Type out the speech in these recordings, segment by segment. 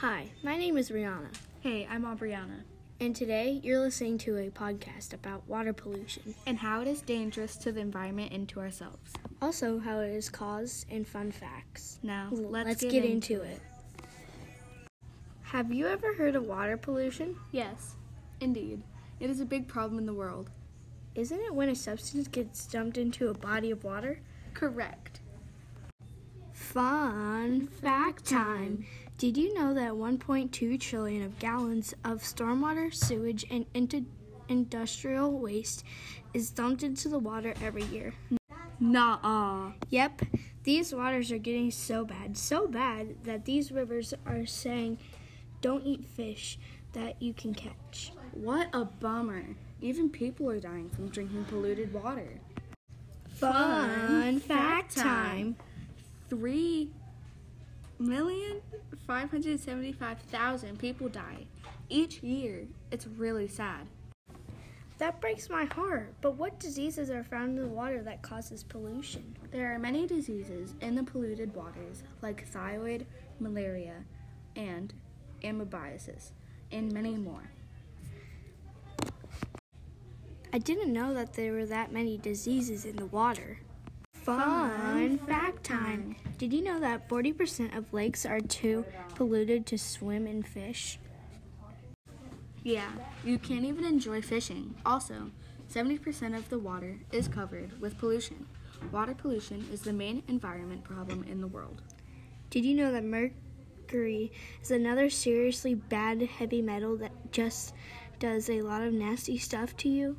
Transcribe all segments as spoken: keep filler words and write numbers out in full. Hi, my name is Rihanna. Hey, I'm Aubrianna. And today you're listening to a podcast about water pollution and how it is dangerous to the environment and to ourselves. Also, how it is caused and fun facts. Now, let's, let's get, get into it. it. Have you ever heard of water pollution? Yes, indeed. It is a big problem in the world. Isn't it when a substance gets dumped into a body of water? Correct. Fun fact time. Did you know that one point two trillion of gallons of stormwater, sewage, and inter- industrial waste is dumped into the water every year? Nuh-uh. Yep. These waters are getting so bad, so bad, that these rivers are saying, don't eat fish that you can catch. What a bummer. Even people are dying from drinking polluted water. Fun, Fun fact, fact time. Three... million five hundred seventy five thousand people die each year. It's really sad. That breaks my heart. But what diseases are found in the water that causes pollution? There are many diseases in the polluted waters, like thyroid, malaria, and amoebiasis, and many more. I didn't know that there were that many diseases in the water. Fun fact time. Did you know that forty percent of lakes are too polluted to swim and fish? Yeah, you can't even enjoy fishing. Also, seventy percent of the water is covered with pollution. Water pollution is the main environment problem in the world. Did you know that mercury is another seriously bad heavy metal that just does a lot of nasty stuff to you?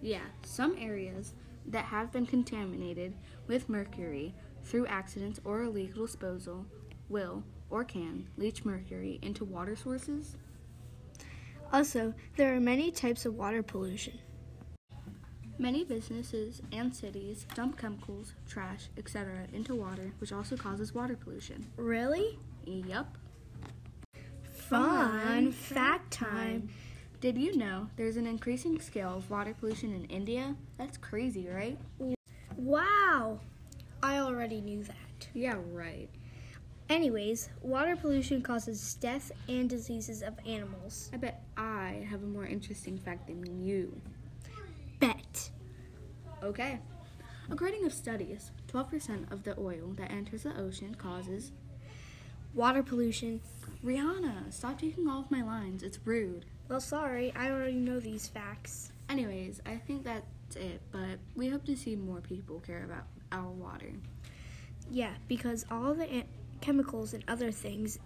Yeah, some areas that have been contaminated with mercury through accidents or illegal disposal will or can leach mercury into water sources. Also, there are many types of water pollution. Many businesses and cities dump chemicals, trash, et cetera into water, which also causes water pollution. Really? Yup. Fun, Fun fact time. Did you know there's an increasing scale of water pollution in India? That's crazy, right? Wow! I already knew that. Yeah, right. Anyways, water pollution causes death and diseases of animals. I bet I have a more interesting fact than you. Bet. Okay. According to studies, twelve percent of the oil that enters the ocean causes water pollution. Rihanna, stop taking all of my lines. It's rude. Well, sorry, I already know these facts. Anyways, I think that's it, but we hope to see more people care about our water. Yeah, because all the an- chemicals and other things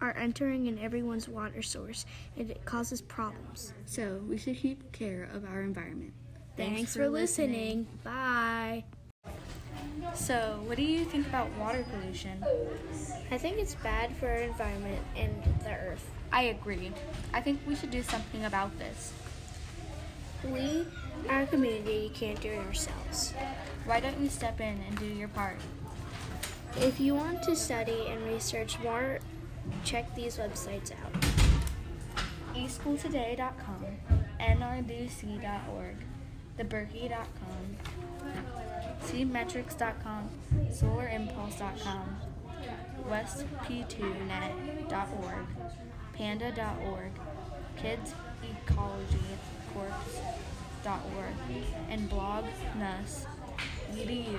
are entering in everyone's water source, and it causes problems. So, we should keep care of our environment. Thanks, Thanks for, for listening. listening. Bye. So, what do you think about water pollution? I think it's bad for our environment and the earth. I agree. I think we should do something about this. We, our community, can't do it ourselves. Why don't you step in and do your part? If you want to study and research more, check these websites out. e school today dot com, n r d c dot org, the berkey dot com, C metrics dot com, Solar Impulse dot com, Westp two net dot org, Panda dot org, Kids Ecology Corp dot org, and blog nus dot e d u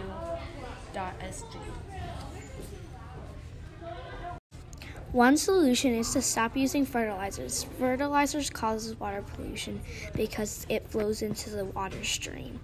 dot s g. One solution is to stop using fertilizers. Fertilizers causes water pollution because it flows into the water stream.